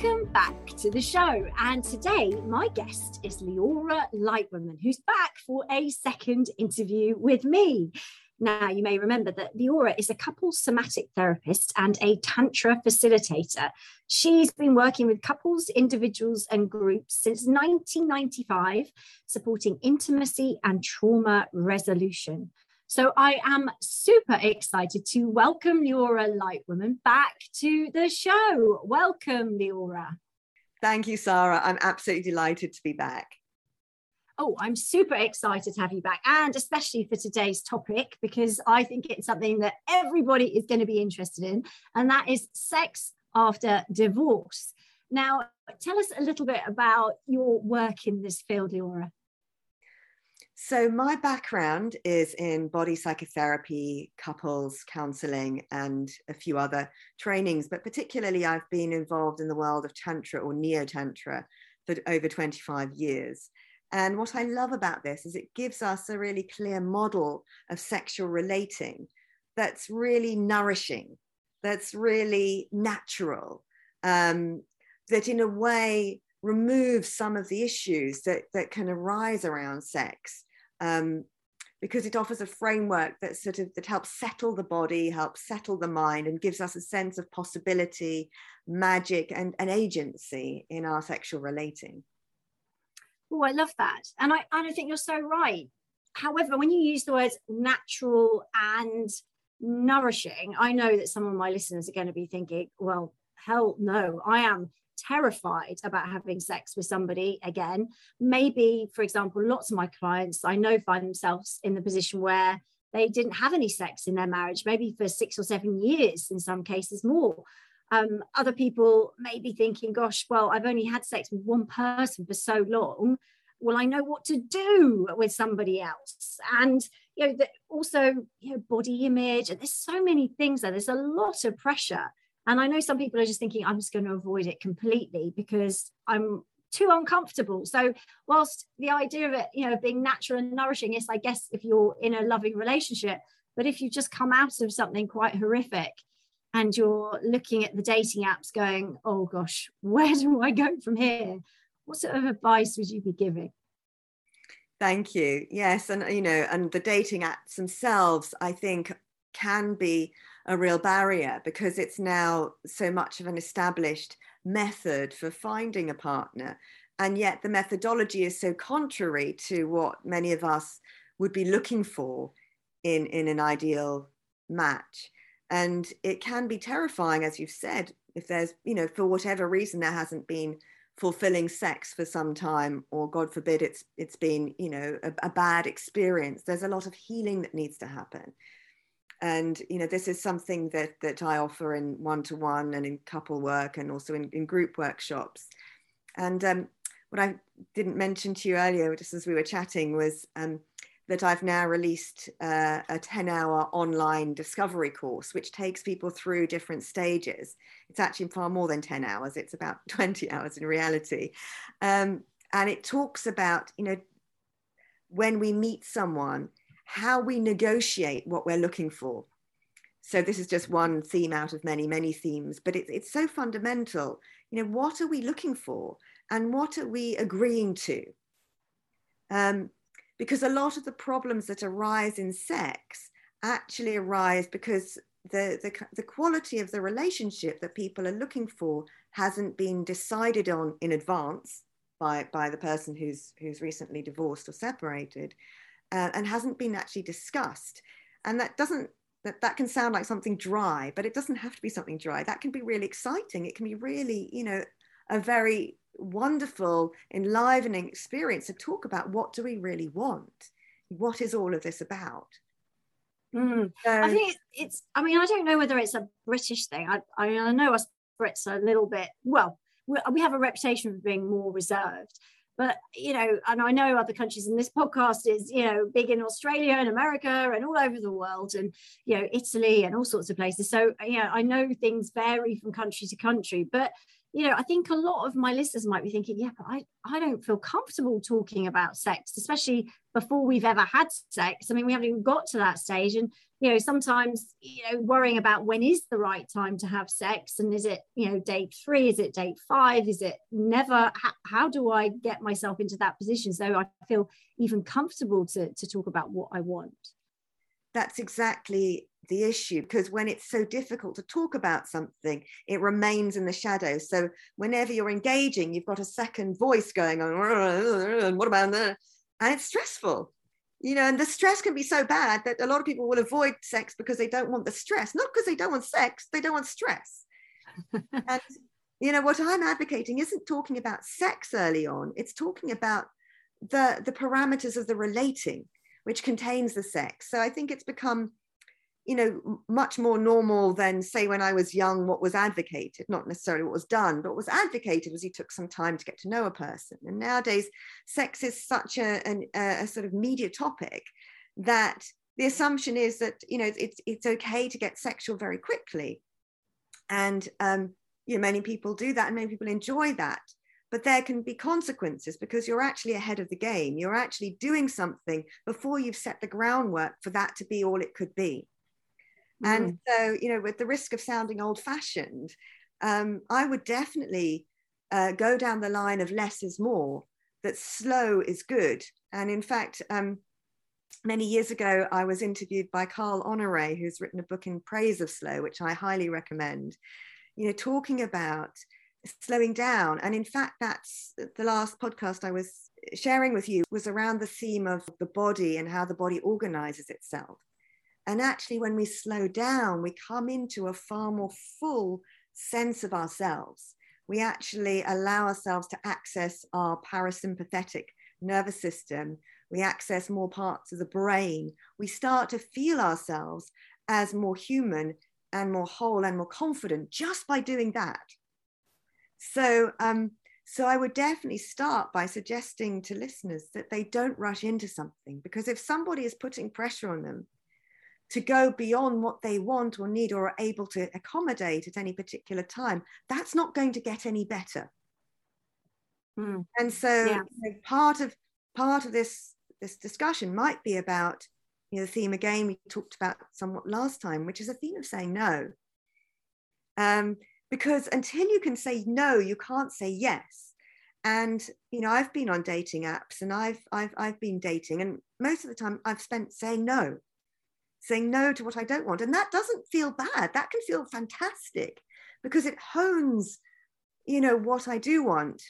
Welcome back to the show, and today my guest is Leora Lightwoman, who's back for a second interview with me. Now, you may remember that Leora is a couples somatic therapist and a tantra facilitator. She's been working with couples, individuals, and groups since 1995, supporting intimacy and trauma resolution. So I am super excited to welcome Leora Lightwoman back to the show. Welcome, Leora. Thank you, Sarah. I'm absolutely delighted to be back. Oh, I'm super excited to have you back, and especially for today's topic, because I think it's something that everybody is going to be interested in, and that is sex after divorce. Now, tell us a little bit about your work in this field, Leora. So my background is in body psychotherapy, couples counselling, and a few other trainings, but particularly I've been involved in the world of Tantra or Neo-Tantra for over 25 years. And what I love about this is it gives us a really clear model of sexual relating that's really nourishing, that's really natural, that in a way removes some of the issues that can arise around sex, because it offers a framework that helps settle the body, helps settle the mind, and gives us a sense of possibility, magic, and agency in our sexual relating. Oh, I love that. And I think you're so right. However, when you use the words natural and nourishing, I know that some of my listeners are going to be thinking, well, hell no, I am terrified about having sex with somebody again. Maybe, for example, lots of my clients I know find themselves in the position where they didn't have any sex in their marriage, maybe for 6 or 7 years, in some cases more. Other people may be thinking, gosh, well, I've only had sex with one person for so long. Well, I know what to do with somebody else. And, body image. And there's so many things there. There's a lot of pressure. And I know some people are just thinking, I'm just going to avoid it completely because I'm too uncomfortable. So whilst the idea of it, being natural and nourishing is, I guess, if you're in a loving relationship, but if you just come out of something quite horrific, and you're looking at the dating apps going, oh gosh, where do I go from here? What sort of advice would you be giving? Thank you. Yes. And, and the dating apps themselves, I think, can be a real barrier because it's now so much of an established method for finding a partner. And yet the methodology is so contrary to what many of us would be looking for in an ideal match. And it can be terrifying, as you've said, if there's, for whatever reason, there hasn't been fulfilling sex for some time, or God forbid, it's been, a bad experience. There's a lot of healing that needs to happen. And, this is something that I offer in one-to-one and in couple work and also in group workshops. And what I didn't mention to you earlier, just as we were chatting, was that I've now released a 10-hour online discovery course, which takes people through different stages. It's actually far more than 10 hours. It's about 20 hours in reality. And it talks about, when we meet someone, how we negotiate what we're looking for. So this is just one theme out of many, many themes, but it's so fundamental. What are we looking for? And what are we agreeing to? Because a lot of the problems that arise in sex actually arise because the quality of the relationship that people are looking for hasn't been decided on in advance by the person who's recently divorced or separated, and hasn't been actually discussed. And that can sound like something dry, but it doesn't have to be something dry. That can be really exciting. It can be really, a very wonderful, enlivening experience to talk about what do we really want? What is all of this about? I think I don't know whether it's a British thing. I know us Brits are a little bit, well, we have a reputation for being more reserved. But, you know, and I know other countries, and this podcast is, you know, big in Australia and America and all over the world, and, you know, Italy and all sorts of places. So, you know, I know things vary from country to country, but, you know, I think a lot of my listeners might be thinking, yeah, but I don't feel comfortable talking about sex, especially before we've ever had sex. I mean, we haven't even got to that stage. And, you know, sometimes, you know, worrying about when is the right time to have sex, and is it, you know, date 3, is it date 5, is it never? How do I get myself into that position so I feel even comfortable to talk about what I want? That's exactly the issue, because when it's so difficult to talk about something, it remains in the shadows. So whenever you're engaging, you've got a second voice going on, and what about that? And it's stressful, you know, and the stress can be so bad that a lot of people will avoid sex because they don't want the stress, not because they don't want sex, they don't want stress. And, you know, what I'm advocating isn't talking about sex early on, it's talking about the parameters of the relating, which contains the sex. So I think it's become, you know, much more normal than, say, when I was young, what was advocated, not necessarily what was done, but what was advocated was you took some time to get to know a person. And nowadays, sex is such a sort of media topic that the assumption is that, you know, it's okay to get sexual very quickly. And, you know, many people do that and many people enjoy that, but there can be consequences because you're actually ahead of the game. You're actually doing something before you've set the groundwork for that to be all it could be. And so, you know, with the risk of sounding old-fashioned, I would definitely go down the line of less is more, that slow is good. And in fact, many years ago, I was interviewed by Carl Honoré, who's written a book in praise of slow, which I highly recommend, you know, talking about slowing down. And in fact, that's the last podcast I was sharing with you was around the theme of the body and how the body organizes itself. And actually, when we slow down, we come into a far more full sense of ourselves. We actually allow ourselves to access our parasympathetic nervous system. We access more parts of the brain. We start to feel ourselves as more human and more whole and more confident just by doing that. So I would definitely start by suggesting to listeners that they don't rush into something, because if somebody is putting pressure on them to go beyond what they want or need or are able to accommodate at any particular time, that's not going to get any better. And so, yeah, you know, part of this discussion might be about, you know, the theme again we talked about somewhat last time, which is a theme of saying no. Because until you can say no, you can't say yes. And, you know, I've been on dating apps and I've been dating, and most of the time I've spent saying no to what I don't want. And that doesn't feel bad. That can feel fantastic because it hones, you know, what I do want.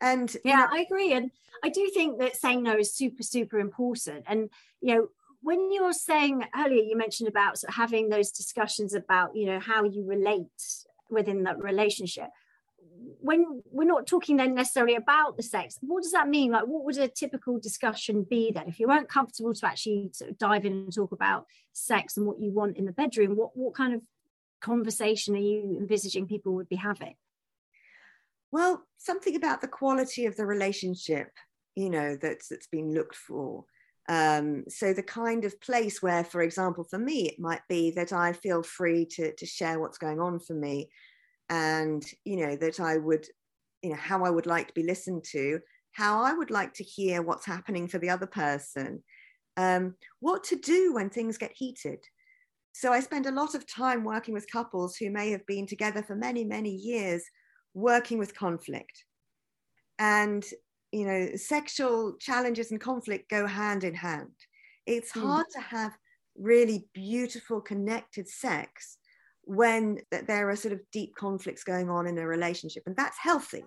And yeah, you know, I agree. And I do think that saying no is super, super important. And, you know, when you were saying earlier, you mentioned about sort of having those discussions about, you know, how you relate within that relationship. When we're not talking then necessarily about the sex, what does that mean? Like, what would a typical discussion be then? If you weren't comfortable to actually sort of dive in and talk about sex and what you want in the bedroom, what kind of conversation are you envisaging people would be having? Well, something about the quality of the relationship, you know, that's been looked for. So the kind of place where, for example, for me, it might be that I feel free to share what's going on for me. And, you know, that I would, you know, how I would like to be listened to, how I would like to hear what's happening for the other person, what to do when things get heated. So I spend a lot of time working with couples who may have been together for many, many years, working with conflict. And, you know, sexual challenges and conflict go hand in hand. It's hard to have really beautiful, connected sex when there are sort of deep conflicts going on in a relationship. And that's healthy.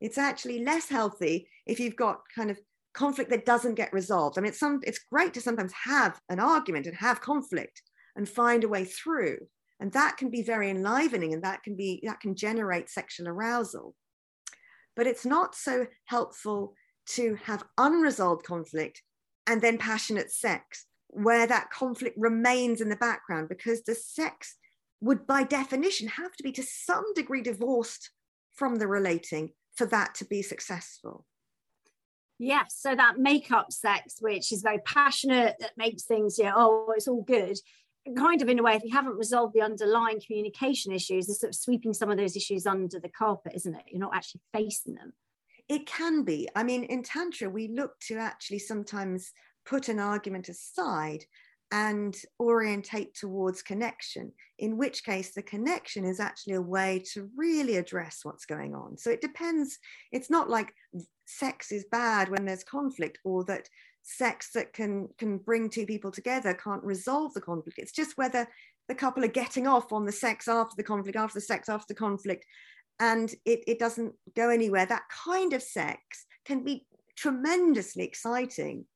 It's actually less healthy if you've got kind of conflict that doesn't get resolved. I mean, it's great to sometimes have an argument and have conflict and find a way through. And that can be very enlivening, and that can generate sexual arousal. But it's not so helpful to have unresolved conflict and then passionate sex, where that conflict remains in the background, because the sex would by definition have to be to some degree divorced from the relating for that to be successful? Yes, so that makeup sex, which is very passionate, that makes things, you know, oh, it's all good. Kind of in a way, if you haven't resolved the underlying communication issues, it's sort of sweeping some of those issues under the carpet, isn't it? You're not actually facing them. It can be. I mean, in Tantra, we look to actually sometimes put an argument aside and orientate towards connection, in which case the connection is actually a way to really address what's going on. So it depends. It's not like sex is bad when there's conflict, or that sex that can bring two people together can't resolve the conflict. It's just whether the couple are getting off on the sex after the conflict, after the sex, after the conflict, and it doesn't go anywhere. That kind of sex can be tremendously exciting,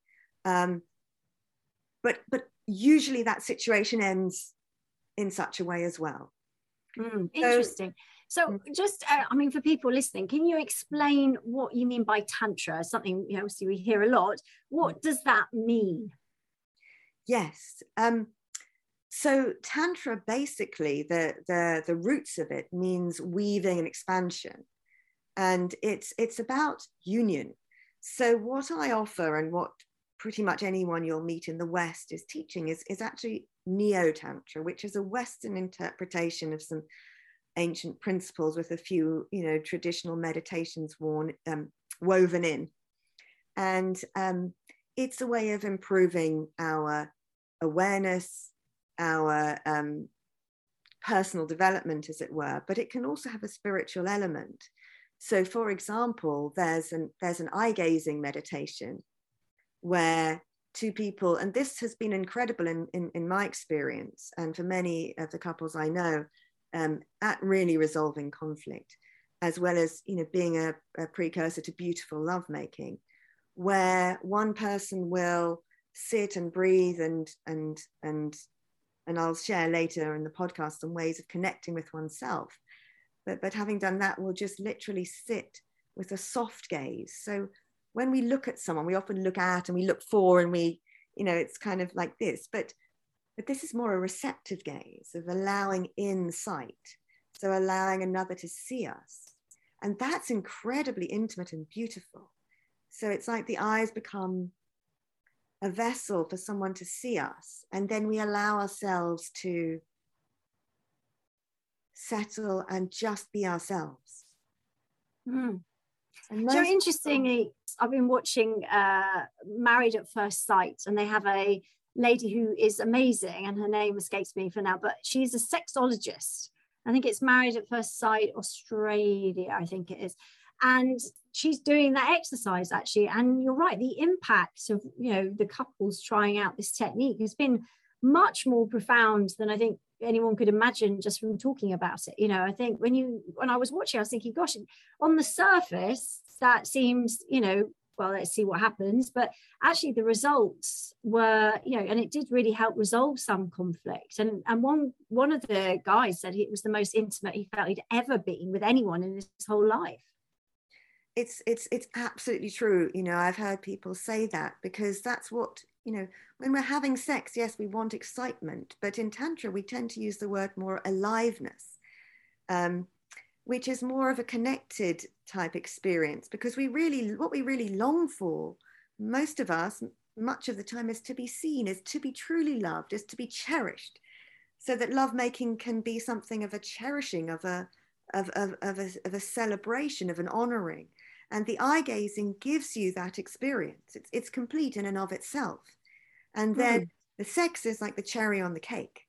but usually that situation ends in such a way as well. Interesting. So just, I mean, for people listening, can you explain what you mean by Tantra? Something, you know, obviously we hear a lot. What does that mean? Yes. So Tantra, basically, the roots of it means weaving and expansion. And it's about union. So what I offer, and what pretty much anyone you'll meet in the West is teaching, is actually Neo-Tantra, which is a Western interpretation of some ancient principles with a few, you know, traditional meditations woven in. And it's a way of improving our awareness, our personal development, as it were, but it can also have a spiritual element. So, for example, there's an eye-gazing meditation where two people, and this has been incredible in my experience, and for many of the couples I know, at really resolving conflict, as well as, you know, being a precursor to beautiful lovemaking, where one person will sit and breathe and I'll share later in the podcast some ways of connecting with oneself. But having done that, we'll just literally sit with a soft gaze. So when we look at someone, we often look at and we look for, and we, you know, it's kind of like this, but this is more a receptive gaze of allowing insight. So allowing another to see us. And that's incredibly intimate and beautiful. So it's like the eyes become a vessel for someone to see us. And then we allow ourselves to settle and just be ourselves. Mm. So interestingly, I've been watching Married at First Sight, and they have a lady who is amazing, and her name escapes me for now, but she's a sexologist. I think it's Married at First Sight Australia, I think it is. And she's doing that exercise, actually. And you're right, the impact of, you know, the couples trying out this technique has been much more profound than I think anyone could imagine just from talking about it. You know, I think when I was watching, I was thinking, gosh, on the surface that seems, you know, well, let's see what happens, but actually the results were, you know, and it did really help resolve some conflict. And one of the guys said it was the most intimate he felt he'd ever been with anyone in his whole life. It's absolutely true. You know, I've heard people say that, because that's what, you know, when we're having sex, yes, we want excitement, but in Tantra, we tend to use the word more aliveness, which is more of a connected type experience, because what we really long for, most of us, much of the time, is to be seen, is to be truly loved, is to be cherished, so that lovemaking can be something of a cherishing, of a celebration, of an honoring. And the eye gazing gives you that experience. It's complete in and of itself. And then the sex is like the cherry on the cake.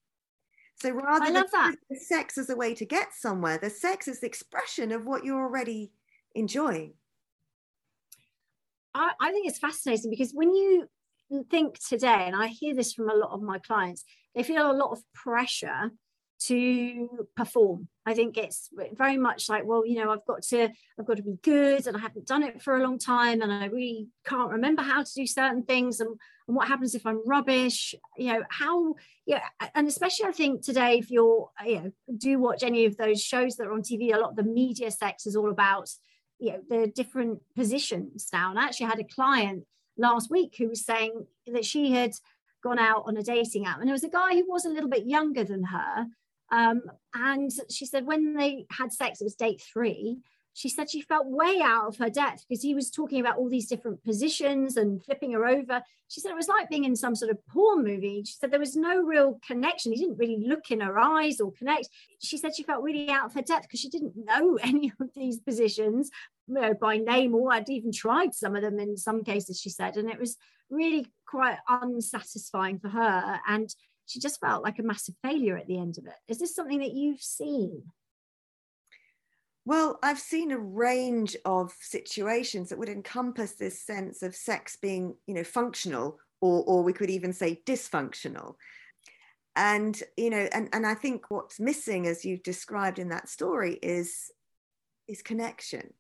So rather than the sex as a way to get somewhere, the sex is the expression of what you're already enjoying. I think it's fascinating, because when you think today, and I hear this from a lot of my clients, they feel a lot of pressure to perform. I think it's very much like, well, you know, I've got to be good, and I haven't done it for a long time, and I really can't remember how to do certain things, and what happens if I'm rubbish, you know, and especially I think today, if you're, you know, do watch any of those shows that are on TV, a lot of the media sex is all about, you know, the different positions now. And I actually had a client last week who was saying that she had gone out on a dating app, and there was a guy who was a little bit younger than her. And she said when they had sex, it was date 3, she said she felt way out of her depth because he was talking about all these different positions and flipping her over. She said it was like being in some sort of porn movie. She said there was no real connection. He didn't really look in her eyes or connect. She said she felt really out of her depth because she didn't know any of these positions, you know, by name, or I'd even tried some of them in some cases, she said. And it was really quite unsatisfying for her. And she just felt like a massive failure at the end of it. Is this something that you've seen? Well, I've seen a range of situations that would encompass this sense of sex being, you know, functional, or we could even say dysfunctional. And, you know, and I think what's missing, as you've described in that story, is connection.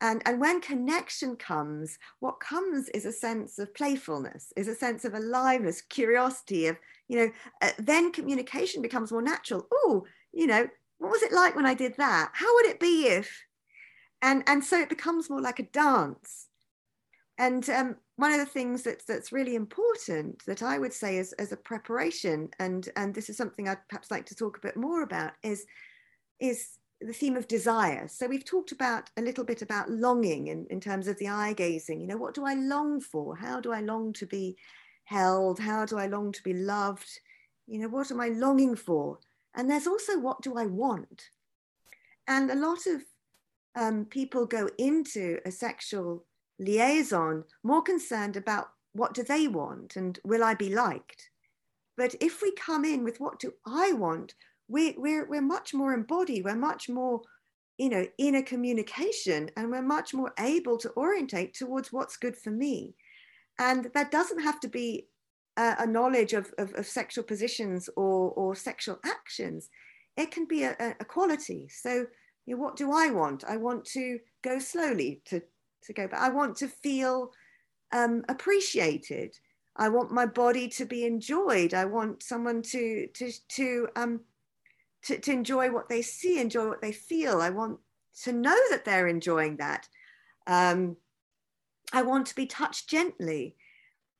And when connection comes, what comes is a sense of playfulness, is a sense of aliveness, curiosity, of, you know, then communication becomes more natural. Oh, you know, what was it like when I did that? How would it be if? And so it becomes more like a dance. And one of the things that's really important that I would say as a preparation, and this is something I'd perhaps like to talk a bit more about, is the theme of desire. So we've talked about a little bit about longing in terms of the eye gazing. You know, what do I long for? How do I long to be held? How do I long to be loved? You know, what am I longing for? And there's also, what do I want? And a lot of people go into a sexual liaison more concerned about what do they want and will I be liked? But if we come in with what do I want, we're much more embodied, we're much more, you know, in a communication, and we're much more able to orientate towards what's good for me. And that doesn't have to be a knowledge of sexual positions or sexual actions. It can be a quality. So, you know, what do I want? I want to go slowly to go, but I want to feel appreciated. I want my body to be enjoyed. I want someone to enjoy what they see, enjoy what they feel. I want to know that they're enjoying that. I want to be touched gently.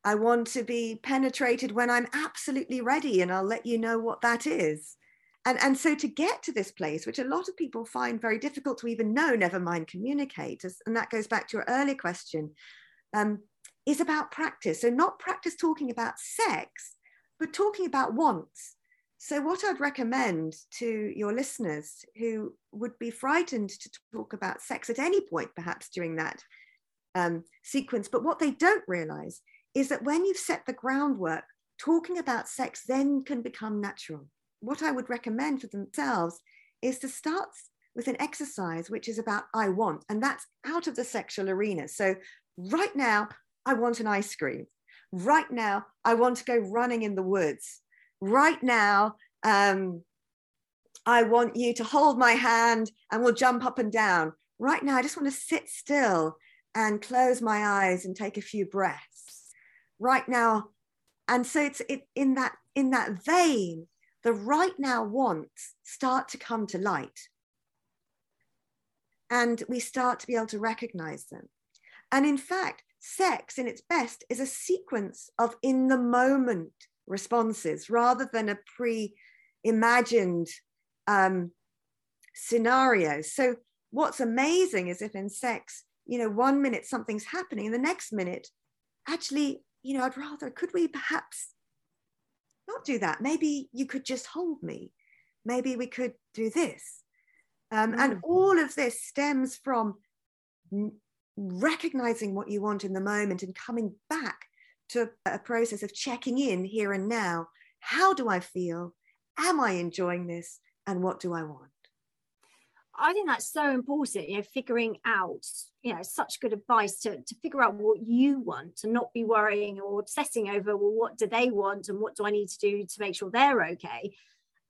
I want to be penetrated when I'm absolutely ready, and I'll let you know what that is. And so to get to this place, which a lot of people find very difficult to even know, never mind communicate, and that goes back to your earlier question, is about practice. So not practice talking about sex, but talking about wants. So what I'd recommend to your listeners who would be frightened to talk about sex at any point, perhaps during that sequence, but what they don't realize is that when you've set the groundwork, talking about sex then can become natural. What I would recommend for themselves is to start with an exercise which is about I want, and that's out of the sexual arena. So right now, I want an ice cream. Right now, I want to go running in the woods. Right now, I want you to hold my hand and we'll jump up and down. Right now, I just want to sit still and close my eyes and take a few breaths. Right now, and so it's in that vein, the right now wants start to come to light. And we start to be able to recognize them. And in fact, sex in its best is a sequence of in the moment responses rather than a pre-imagined scenario. So what's amazing is if in sex, you know, 1 minute something's happening and the next minute, actually, you know, I'd rather, could we perhaps not do that? Maybe you could just hold me. Maybe we could do this. And all of this stems from recognizing what you want in the moment and coming back to a process of checking in here and now. How do I feel? Am I enjoying this? And what do I want? I think that's so important, you know, figuring out, you know, such good advice to figure out what you want and not be worrying or obsessing over, well, what do they want and what do I need to do to make sure they're okay?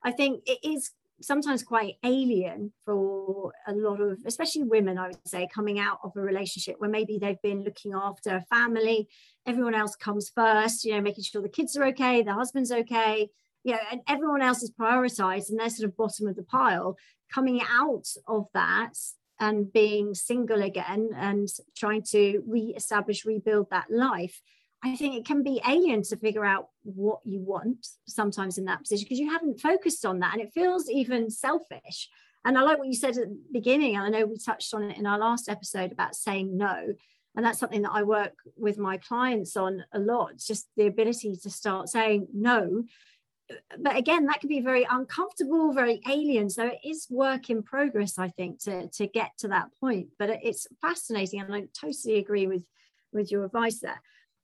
I think it is sometimes quite alien for a lot of, especially women, I would say, coming out of a relationship where maybe they've been looking after a family, everyone else comes first, you know, making sure the kids are okay, the husband's okay, you know, and everyone else is prioritized and they're sort of bottom of the pile. Coming out of that and being single again and trying to reestablish, rebuild that life, I think it can be alien to figure out what you want sometimes in that position because you haven't focused on that, and it feels even selfish. And I like what you said at the beginning, and I know we touched on it in our last episode about saying no. And that's something that I work with my clients on a lot. It's just the ability to start saying no. But again, that can be very uncomfortable, very alien. So it is work in progress, I think, to get to that point. But it's fascinating. And I totally agree with your advice there.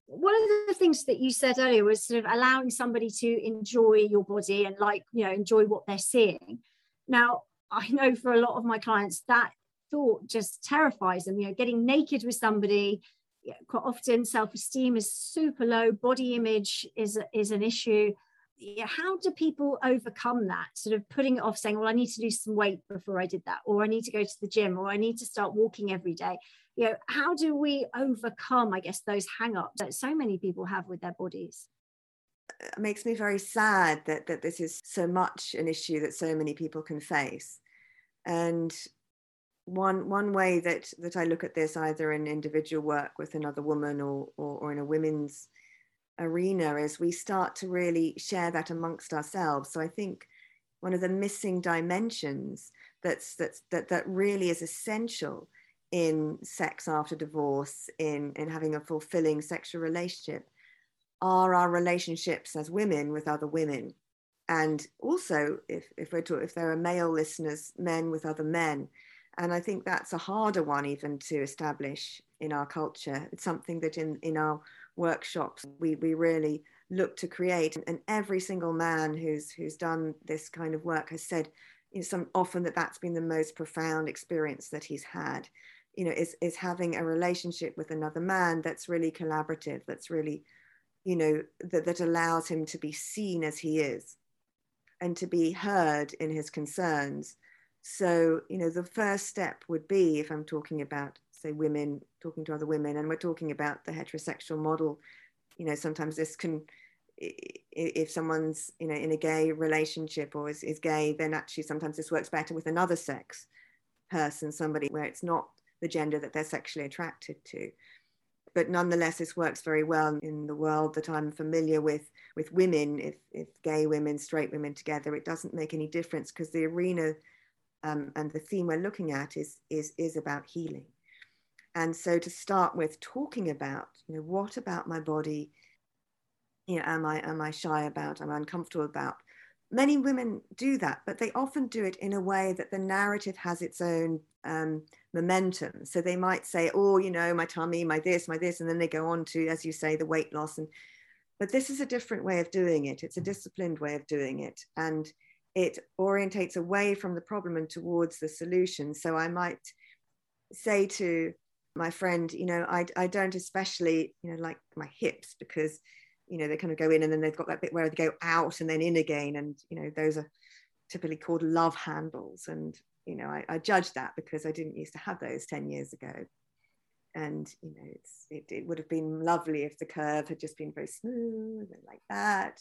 One of the things that you said earlier was sort of allowing somebody to enjoy your body and, like, you know, enjoy what they're seeing. Now, I know for a lot of my clients, that thought just terrifies them, you know, getting naked with somebody. Quite often self-esteem is super low, body image is an issue. How do people overcome that, sort of putting it off, saying, well, I need to lose some weight before I did that, or I need to go to the gym, or I need to start walking every day? You know, how do we overcome, I guess, those hang-ups that so many people have with their bodies? It makes me very sad that this is so much an issue that so many people can face. And one way that I look at this, either in individual work with another woman or in a women's arena, is we start to really share that amongst ourselves. So I think one of the missing dimensions that really is essential in sex after divorce, in having a fulfilling sexual relationship, are our relationships as women with other women. And also, if there are male listeners, men with other men. And I think that's a harder one even to establish in our culture. It's something that in our workshops we really look to create. And every single man who's done this kind of work has said, you know, often that's been the most profound experience that he's had, you know, is having a relationship with another man that's really collaborative, that's really, you know, that allows him to be seen as he is and to be heard in his concerns. So, you know, the first step would be, if I'm talking about, say, women talking to other women, and we're talking about the heterosexual model, you know, sometimes this can, if someone's, you know, in a gay relationship or is gay, then actually sometimes this works better with another sex person, somebody where it's not the gender that they're sexually attracted to. But nonetheless, this works very well in the world that I'm familiar with women. If gay women, straight women together, it doesn't make any difference, because the arena and the theme we're looking at is about healing. And so to start with, talking about, you know, what about my body, you know, am I shy about, am I uncomfortable about? Many women do that, but they often do it in a way that the narrative has its own momentum. So they might say, oh, you know, my tummy, my this, and then they go on to, as you say, the weight loss. But this is a different way of doing it. It's a disciplined way of doing it. And it orientates away from the problem and towards the solution. So I might say to my friend, you know, I don't especially, you know, like my hips, because, you know, they kind of go in and then they've got that bit where they go out and then in again. And, you know, those are typically called love handles. And, you know, I judge that because I didn't used to have those 10 years ago. And, you know, it would have been lovely if the curve had just been very smooth and like that.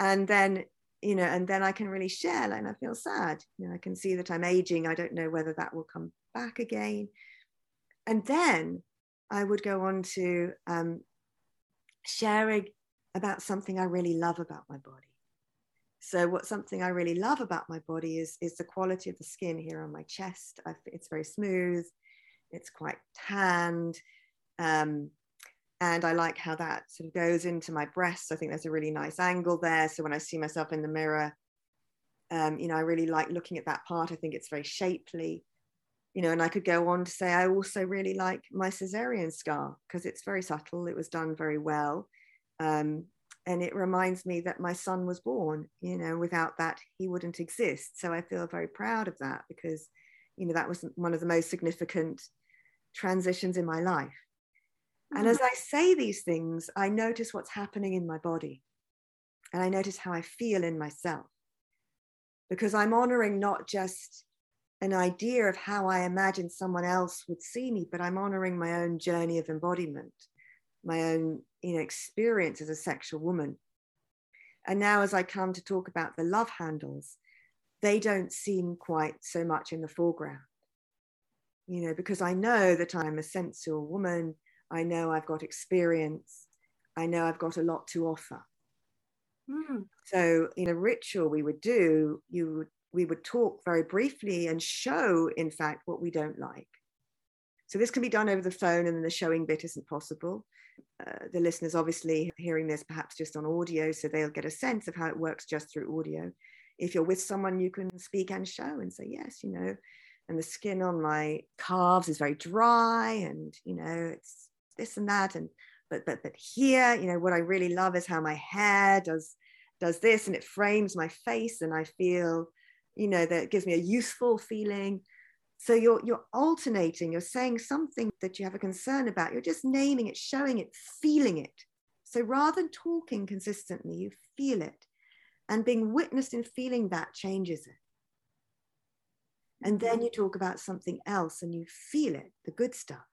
And then, you know, and then I can really share, and I feel sad. You know, I can see that I'm aging. I don't know whether that will come back again. And then I would go on to sharing about something I really love about my body. So something I really love about my body is the quality of the skin here on my chest. It's very smooth. It's quite tanned. And I like how that sort of goes into my breasts. I think there's a really nice angle there. So when I see myself in the mirror, you know, I really like looking at that part. I think it's very shapely, you know, and I could go on to say, I also really like my cesarean scar, because it's very subtle. It was done very well. And it reminds me that my son was born, you know, without that, he wouldn't exist. So I feel very proud of that, because, you know, that was one of the most significant transitions in my life. And as I say these things, I notice what's happening in my body. And I notice how I feel in myself. Because I'm honoring not just an idea of how I imagine someone else would see me, but I'm honoring my own journey of embodiment, my own, you know, experience as a sexual woman. And now as I come to talk about the love handles, they don't seem quite so much in the foreground. You know, because I know that I'm a sensual woman. I know I've got experience. I know I've got a lot to offer. So in a ritual we would do, you would we would talk very briefly and show, in fact, what we don't like. So this can be done over the phone, and the showing bit isn't possible. The listeners obviously hearing this perhaps just on audio, so they'll get a sense of how it works just through audio. If you're with someone, you can speak and show and say, yes, you know, and the skin on my calves is very dry, and, you know, it's this and that. And but here, you know, what I really love is how my hair does this, and it frames my face, and I feel, you know, that it gives me a youthful feeling. So you're alternating, you're saying something that you have a concern about, you're just naming it, showing it, feeling it. So rather than talking consistently, you feel it, and being witnessed in feeling that changes it. And then you talk about something else and you feel it, the good stuff.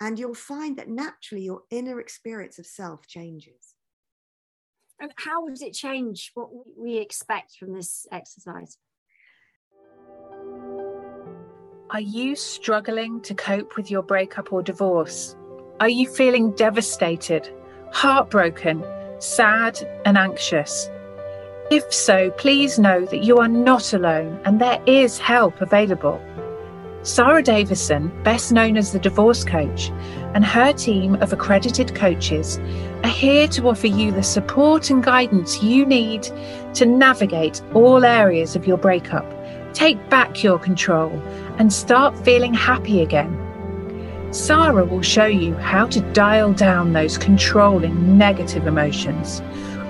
And you'll find that naturally your inner experience of self changes. And how does it change what we expect from this exercise? Are you struggling to cope with your breakup or divorce? Are you feeling devastated, heartbroken, sad, and anxious? If so, please know that you are not alone and there is help available. Sarah Davison, best known as the Divorce Coach, and her team of accredited coaches are here to offer you the support and guidance you need to navigate all areas of your breakup, take back your control, and start feeling happy again. Sarah will show you how to dial down those controlling negative emotions,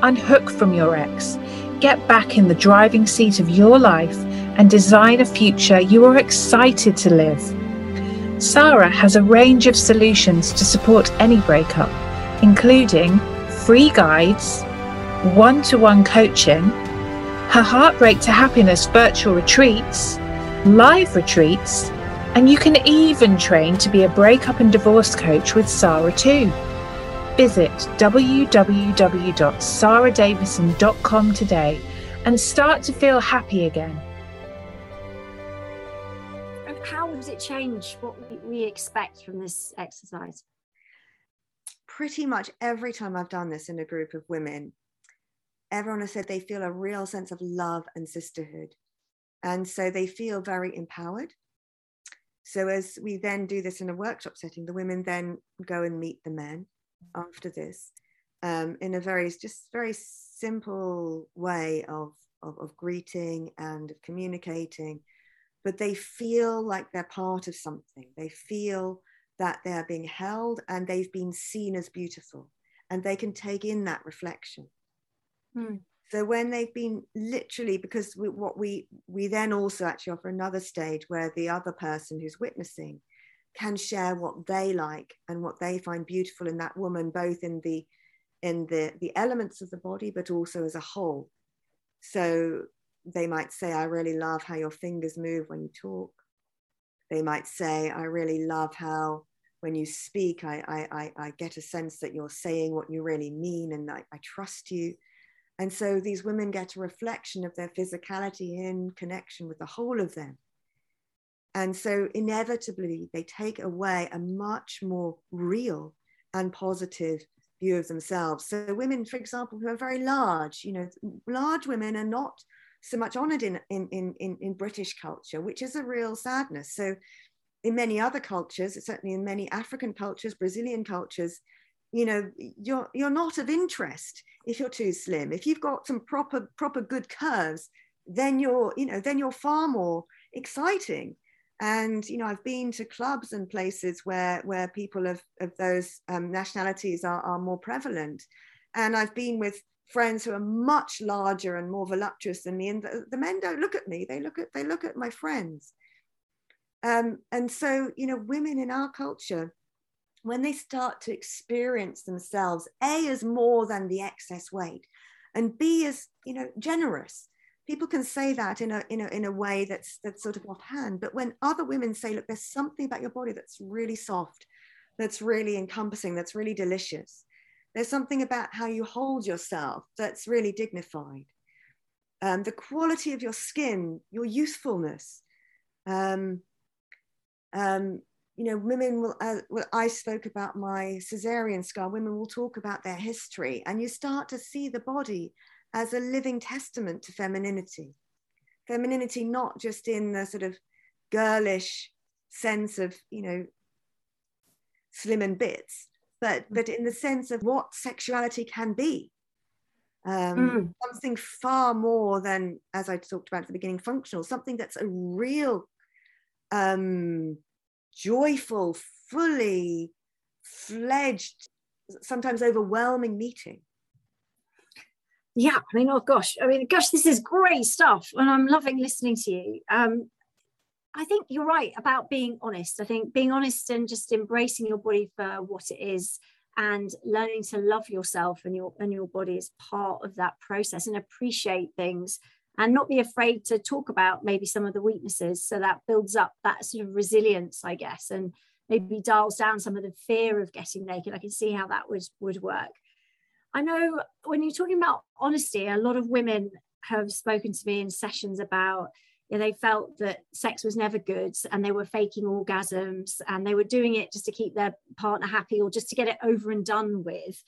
unhook from your ex, get back in the driving seat of your life, and design a future you are excited to live. Sarah has a range of solutions to support any breakup, including free guides, one-to-one coaching, her Heartbreak to Happiness virtual retreats, live retreats, and you can even train to be a breakup and divorce coach with Sarah too. Visit www.sarahdavison.com today and start to feel happy again. And how does it change what we expect from this exercise? Pretty much every time I've done this in a group of women, everyone has said they feel a real sense of love and sisterhood. And so they feel very empowered. So as we then do this in a workshop setting, the women then go and meet the men after this in a very simple way of greeting and of communicating. But they feel like they're part of something. They feel that they're being held and they've been seen as beautiful. And they can take in that reflection. Mm. So when they've been literally, because we then also actually offer another stage where the other person who's witnessing can share what they like and what they find beautiful in that woman, both in the elements of the body, but also as a whole. So they might say, I really love how your fingers move when you talk. They might say, I really love how when you speak, I get a sense that you're saying what you really mean and I trust you. And so these women get a reflection of their physicality in connection with the whole of them. And so inevitably, they take away a much more real and positive view of themselves. So women, for example, who are very large, you know, large women are not so much honored in British culture, which is a real sadness. So in many other cultures, certainly in many African cultures, Brazilian cultures, you know, you're not of interest if you're too slim. If you've got some proper good curves, then you're far more exciting. And, you know, I've been to clubs and places where people of those nationalities are more prevalent. And I've been with friends who are much larger and more voluptuous than me. And the men don't look at me. They look at my friends. And so, you know, women in our culture, when they start to experience themselves, A, as more than the excess weight, and B, as, you know, generous. People can say that in a way that's sort of offhand, but when other women say, look, there's something about your body that's really soft, that's really encompassing, that's really delicious. There's something about how you hold yourself that's really dignified. The quality of your skin, your youthfulness, you know, women will, I spoke about my cesarean scar, women will talk about their history, and you start to see the body as a living testament to femininity. femininity not just in the sort of girlish sense of, you know, slim and bits, but in the sense of what sexuality can be. Something far more than, as I talked about at the beginning, functional, something that's a real joyful, fully fledged, sometimes overwhelming meeting. Yeah, I mean, oh gosh, this is great stuff, and I'm loving listening to you. I think you're right about being honest. I think being honest and just embracing your body for what it is, and learning to love yourself and your body is part of that process, and appreciate things and not be afraid to talk about maybe some of the weaknesses. So that builds up that sort of resilience, I guess, and maybe dials down some of the fear of getting naked. I can see how that would work. I know when you're talking about honesty, a lot of women have spoken to me in sessions about, you know, they felt that sex was never good and they were faking orgasms and they were doing it just to keep their partner happy or just to get it over and done with.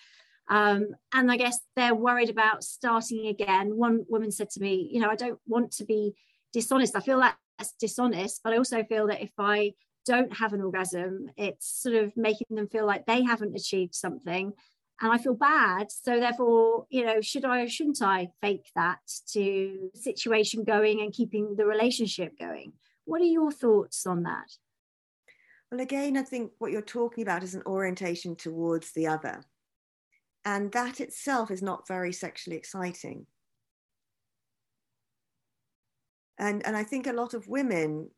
And I guess they're worried about starting again. One woman said to me, you know, I don't want to be dishonest. I feel that's dishonest, but I also feel that if I don't have an orgasm, it's sort of making them feel like they haven't achieved something. And I feel bad. So therefore, you know, should I or shouldn't I fake that to the situation going and keeping the relationship going? What are your thoughts on that? Well, again, I think what you're talking about is an orientation towards the other. And that itself is not very sexually exciting. And I think a lot of women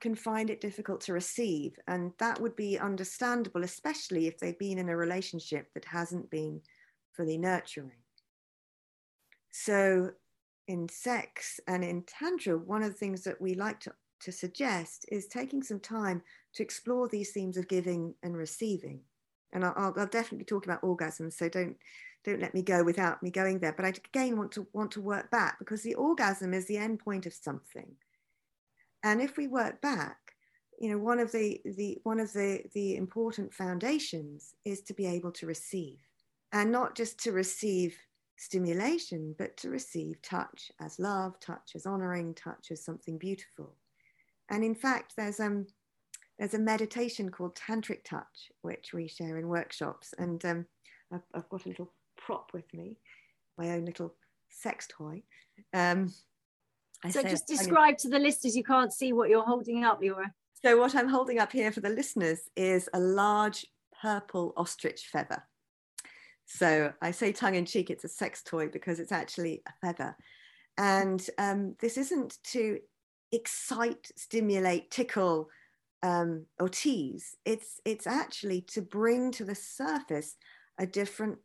can find it difficult to receive, and that would be understandable, especially if they've been in a relationship that hasn't been fully nurturing. So in sex and in tantra, one of the things that we like to suggest is taking some time to explore these themes of giving and receiving. And I'll definitely talk about orgasms, so don't let me go without me going there, but I again want to work back, because the orgasm is the end point of something. And if we work back, you know, one of the important foundations is to be able to receive, and not just to receive stimulation, but to receive touch as love, touch as honoring, touch as something beautiful. And in fact, there's a meditation called Tantric Touch, which we share in workshops. And I've got a little prop with me, my own little sex toy. So just describe to the listeners, you can't see what you're holding up, Leora. So what I'm holding up here for the listeners is a large purple ostrich feather. So I say tongue in cheek, it's a sex toy because it's actually a feather. And this isn't to excite, stimulate, tickle, or tease. It's actually to bring to the surface a different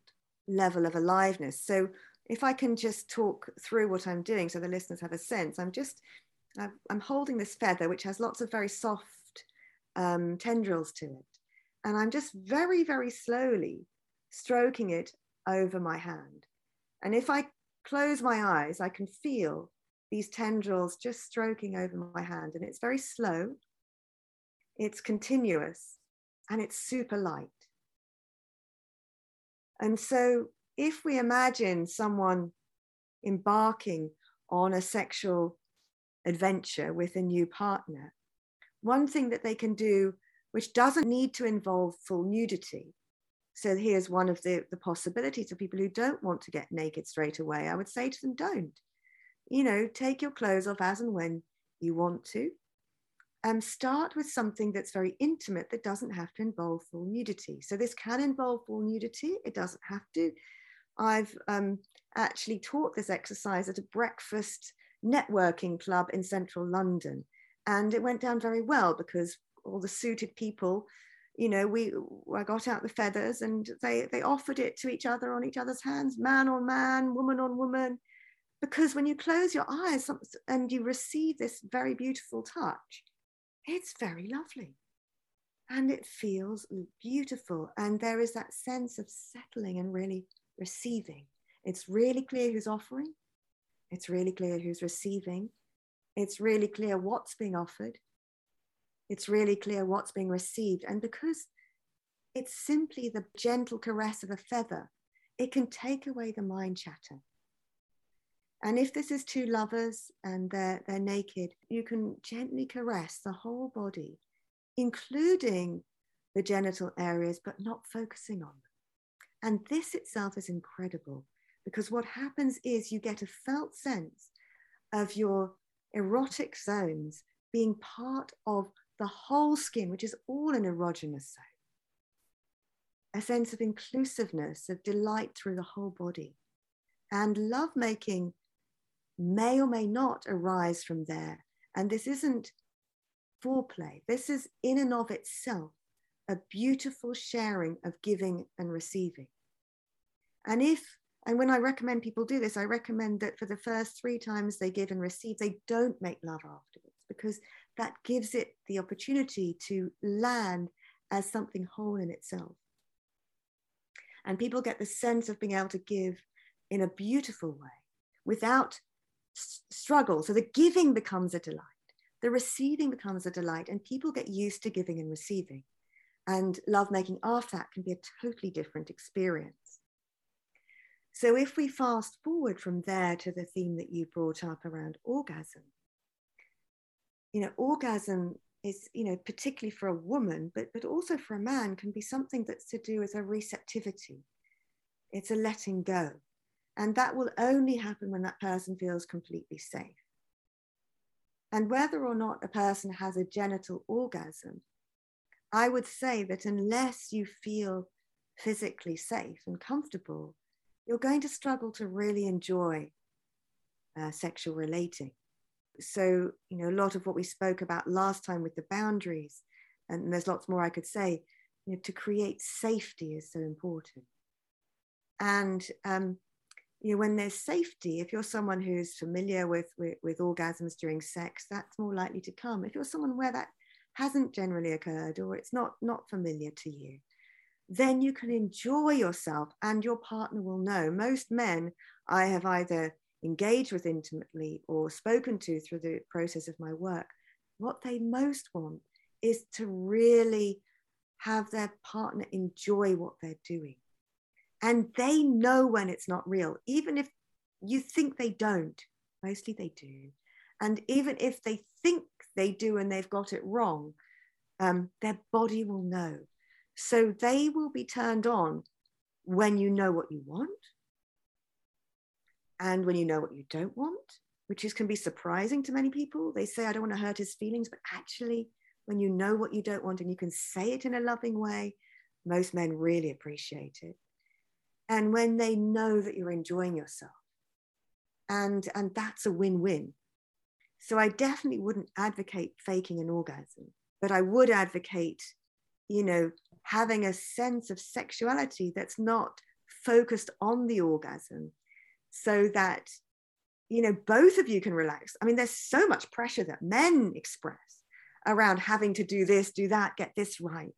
level of aliveness. So if I can just talk through what I'm doing so the listeners have a sense, I'm holding this feather, which has lots of very soft tendrils to it. And I'm just very, very slowly stroking it over my hand. And if I close my eyes, I can feel these tendrils just stroking over my hand. And it's very slow, it's continuous, and it's super light. And so if we imagine someone embarking on a sexual adventure with a new partner, one thing that they can do, which doesn't need to involve full nudity. So here's one of the possibilities for people who don't want to get naked straight away. I would say to them, don't. You know, take your clothes off as and when you want to. Start with something that's very intimate that doesn't have to involve full nudity. So this can involve full nudity. It doesn't have to. I've actually taught this exercise at a breakfast networking club in central London, and it went down very well because all the suited people, you know, I got out the feathers and they offered it to each other on each other's hands, man on man, woman on woman, because when you close your eyes and you receive this very beautiful touch, it's very lovely and it feels beautiful. And there is that sense of settling and really receiving. It's really clear who's offering. It's really clear who's receiving. It's really clear what's being offered. It's really clear what's being received. And because it's simply the gentle caress of a feather, it can take away the mind chatter. And if this is two lovers and they're naked, you can gently caress the whole body, including the genital areas, but not focusing on them. And this itself is incredible, because what happens is you get a felt sense of your erotic zones being part of the whole skin, which is all an erogenous zone. A sense of inclusiveness, of delight through the whole body. And lovemaking may or may not arise from there. And this isn't foreplay. This is in and of itself a beautiful sharing of giving and receiving. And when I recommend people do this, I recommend that for the first 3 times they give and receive, they don't make love afterwards, because that gives it the opportunity to land as something whole in itself. And people get the sense of being able to give in a beautiful way without struggle. So the giving becomes a delight, the receiving becomes a delight, and people get used to giving and receiving. And lovemaking after that can be a totally different experience. So if we fast forward from there to the theme that you brought up around orgasm, orgasm is, particularly for a woman, but also for a man, can be something that's to do with a receptivity. It's a letting go. And that will only happen when that person feels completely safe. And whether or not a person has a genital orgasm, I would say that unless you feel physically safe and comfortable, you're going to struggle to really enjoy sexual relating. So, a lot of what we spoke about last time with the boundaries, and there's lots more I could say, to create safety is so important. And, when there's safety, if you're someone who's familiar with orgasms during sex, that's more likely to come. If you're someone where that hasn't generally occurred, or it's not familiar to you, then you can enjoy yourself and your partner will know. Most men I have either engaged with intimately or spoken to through the process of my work, what they most want is to really have their partner enjoy what they're doing. And they know when it's not real, even if you think they don't, mostly they do. And even if they think they do and they've got it wrong, their body will know. So they will be turned on when you know what you want and when you know what you don't want, which can be surprising to many people. They say, I don't want to hurt his feelings, but actually when you know what you don't want and you can say it in a loving way, most men really appreciate it. And when they know that you're enjoying yourself, and that's a win-win. So I definitely wouldn't advocate faking an orgasm, but I would advocate, having a sense of sexuality that's not focused on the orgasm, so that, both of you can relax. I mean, there's so much pressure that men express around having to do this, do that, get this right.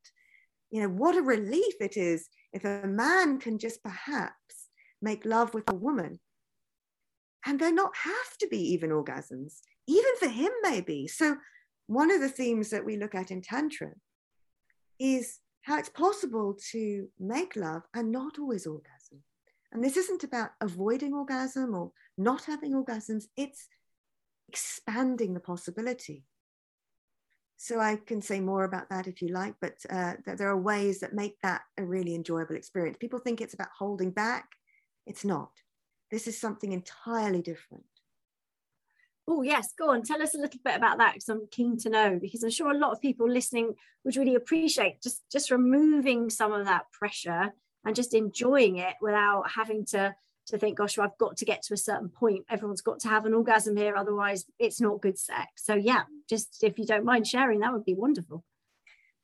What a relief it is if a man can just perhaps make love with a woman and there not have to be even orgasms, even for him maybe. So one of the themes that we look at in Tantra is how it's possible to make love and not always orgasm. And this isn't about avoiding orgasm or not having orgasms, it's expanding the possibility. So I can say more about that if you like, but there are ways that make that a really enjoyable experience. People think it's about holding back. It's not. This is something entirely different. Oh, yes. Go on. Tell us a little bit about that, because I'm keen to know, because I'm sure a lot of people listening would really appreciate just removing some of that pressure and just enjoying it without having to think, gosh, well, I've got to get to a certain point. Everyone's got to have an orgasm here. Otherwise, it's not good sex. So yeah, just if you don't mind sharing, that would be wonderful.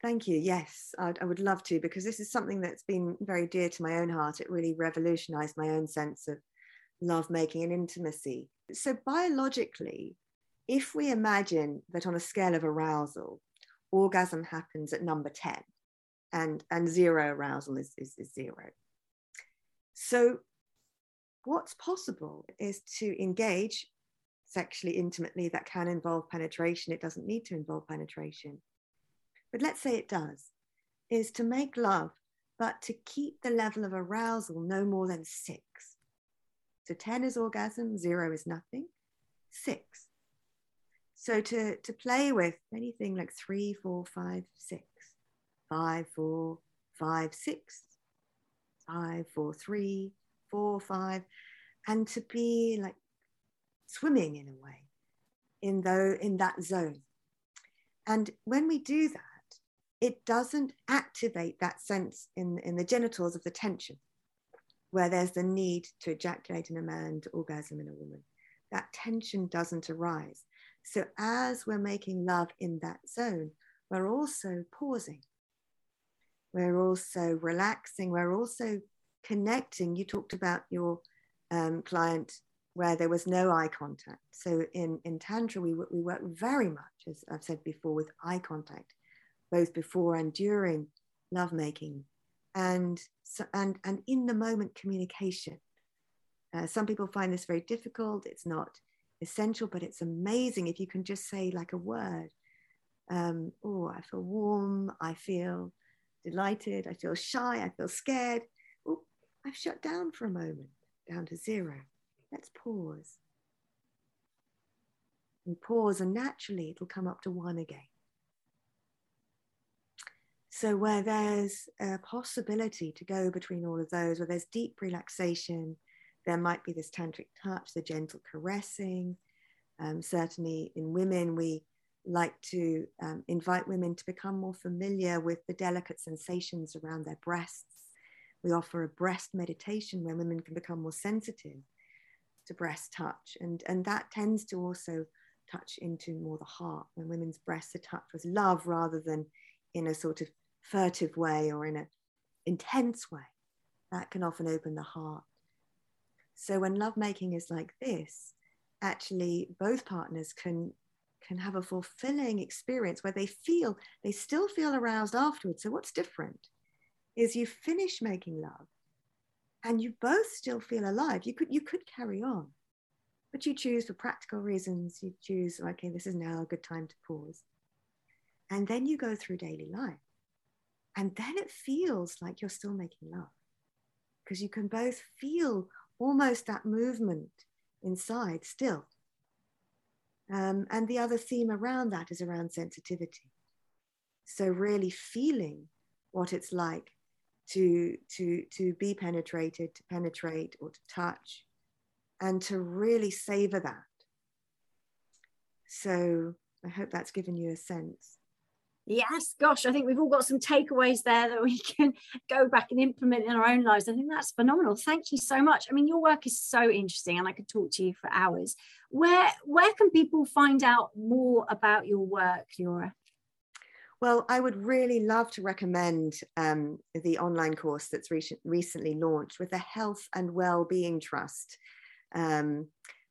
Thank you. Yes, I would love to, because this is something that's been very dear to my own heart. It really revolutionized my own sense of lovemaking and intimacy. So biologically, if we imagine that on a scale of arousal, orgasm happens at number 10 and zero arousal is zero. So what's possible is to engage sexually intimately. That can involve penetration. It doesn't need to involve penetration, but let's say it does, is to make love, but to keep the level of arousal no more than 6. So 10 is orgasm, 0 is nothing, 6. So to play with anything like 3, 4, 5, 6, 5, 4, 5, 6, 5, 4, 3, 4, 5, and to be like swimming in a way in that zone. And when we do that, it doesn't activate that sense in the genitals of the tension, where there's the need to ejaculate in a man, to orgasm in a woman. That tension doesn't arise. So as we're making love in that zone, we're also pausing. We're also relaxing. We're also connecting. You talked about your client where there was no eye contact. So in Tantra, we work very much, as I've said before, with eye contact, both before and during lovemaking, and in the moment communication. Some people find this very difficult. It's not essential, but it's amazing if you can just say like a word. Oh, I feel warm. I feel delighted. I feel shy. I feel scared. Oh, I've shut down for a moment, down to 0. Let's pause. And pause, and naturally it'll come up to 1 again. So where there's a possibility to go between all of those, where there's deep relaxation, there might be this tantric touch, the gentle caressing. Certainly in women, we like to invite women to become more familiar with the delicate sensations around their breasts. We offer a breast meditation where women can become more sensitive to breast touch. And that tends to also touch into more the heart, when women's breasts are touched with love rather than in a sort of furtive way or in an intense way. That can often open the heart. So when lovemaking is like this, actually both partners can have a fulfilling experience where they still feel aroused afterwards. So what's different is you finish making love and you both still feel alive. You could carry on, but you choose for practical reasons. You choose, okay, this is now a good time to pause. And then you go through daily life. And then it feels like you're still making love, because you can both feel almost that movement inside still. And the other theme around that is around sensitivity. So really feeling what it's like to be penetrated, to penetrate or to touch, and to really savor that. So I hope that's given you a sense. Yes, gosh, I think we've all got some takeaways there that we can go back and implement in our own lives. I think that's phenomenal. Thank you so much. I mean, your work is so interesting and I could talk to you for hours. Where can people find out more about your work, Leora? Well, I would really love to recommend the online course that's recently launched with the Health and Wellbeing Trust. The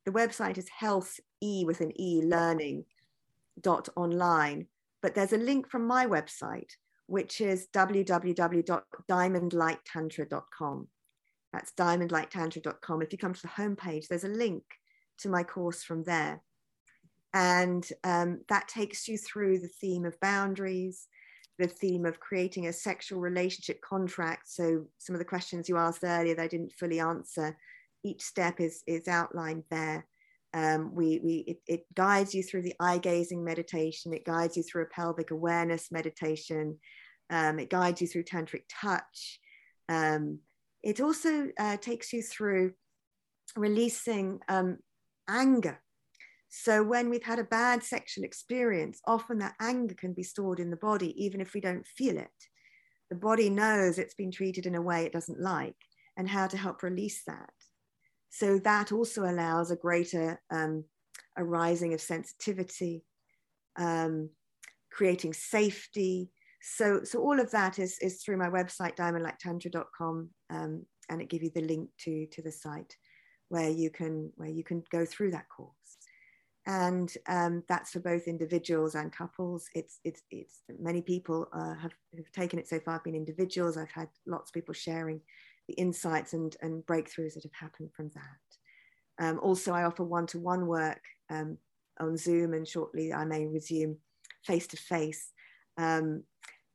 website is healthe learning.online, but there's a link from my website, which is www.diamondlighttantra.com. That's diamondlighttantra.com. If you come to the homepage, there's a link to my course from there. And that takes you through the theme of boundaries, the theme of creating a sexual relationship contract. So some of the questions you asked earlier that I didn't fully answer, each step is outlined there. It guides you through the eye-gazing meditation. It guides you through a pelvic awareness meditation. It guides you through tantric touch. It also takes you through releasing anger. So when we've had a bad sexual experience, often that anger can be stored in the body, even if we don't feel it. The body knows it's been treated in a way it doesn't like, and how to help release that. So that also allows a greater arising of sensitivity, creating safety. So all of that is through my website, diamondlighttantra.com, and it gives you the link to the site where you can go through that course. And that's for both individuals and couples. It's many people have taken it so far, been individuals. I've had lots of people sharing the insights and breakthroughs that have happened from that. Also, I offer one-to-one work on Zoom, and shortly I may resume face-to-face.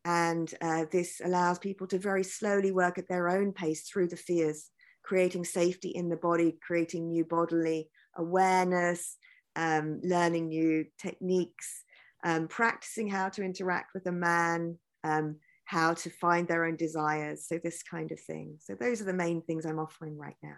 This allows people to very slowly work at their own pace through the fears creating safety in the body, creating new bodily awareness, learning new techniques, practicing how to interact with a man, how to find their own desires. So this kind of thing. So those are the main things I'm offering right now.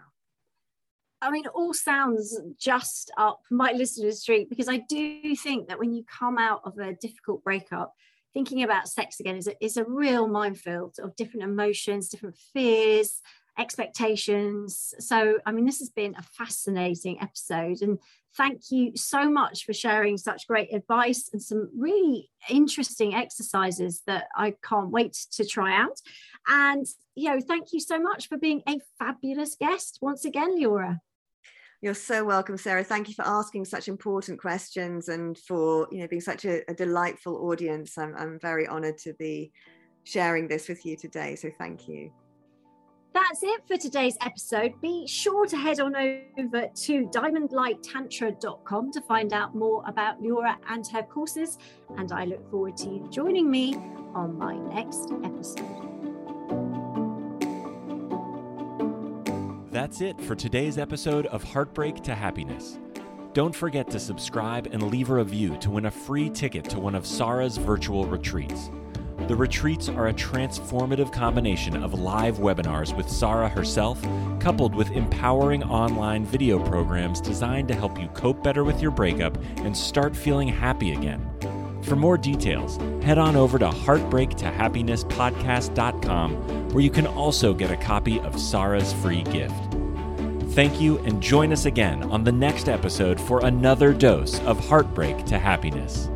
I mean, it all sounds just up my listener's street, because I do think that when you come out of a difficult breakup, thinking about sex again is a real minefield of different emotions, different fears, expectations. So, I mean, this has been a fascinating episode, and thank you so much for sharing such great advice and some really interesting exercises that I can't wait to try out. And, you know, thank you so much for being a fabulous guest once again, Leora. You're so welcome, Sarah. Thank you for asking such important questions and for, you know, being such a delightful audience. I'm very honoured to be sharing this with you today. So thank you. That's it for today's episode. Be sure to head on over to diamondlighttantra.com to find out more about Leora and her courses. And I look forward to you joining me on my next episode. That's it for today's episode of Heartbreak to Happiness. Don't forget to subscribe and leave a review to win a free ticket to one of Sarah's virtual retreats. The retreats are a transformative combination of live webinars with Sarah herself, coupled with empowering online video programs designed to help you cope better with your breakup and start feeling happy again. For more details, head on over to heartbreaktohappiness.com, where you can also get a copy of Sarah's free gift. Thank you, and join us again on the next episode for another dose of Heartbreak to Happiness.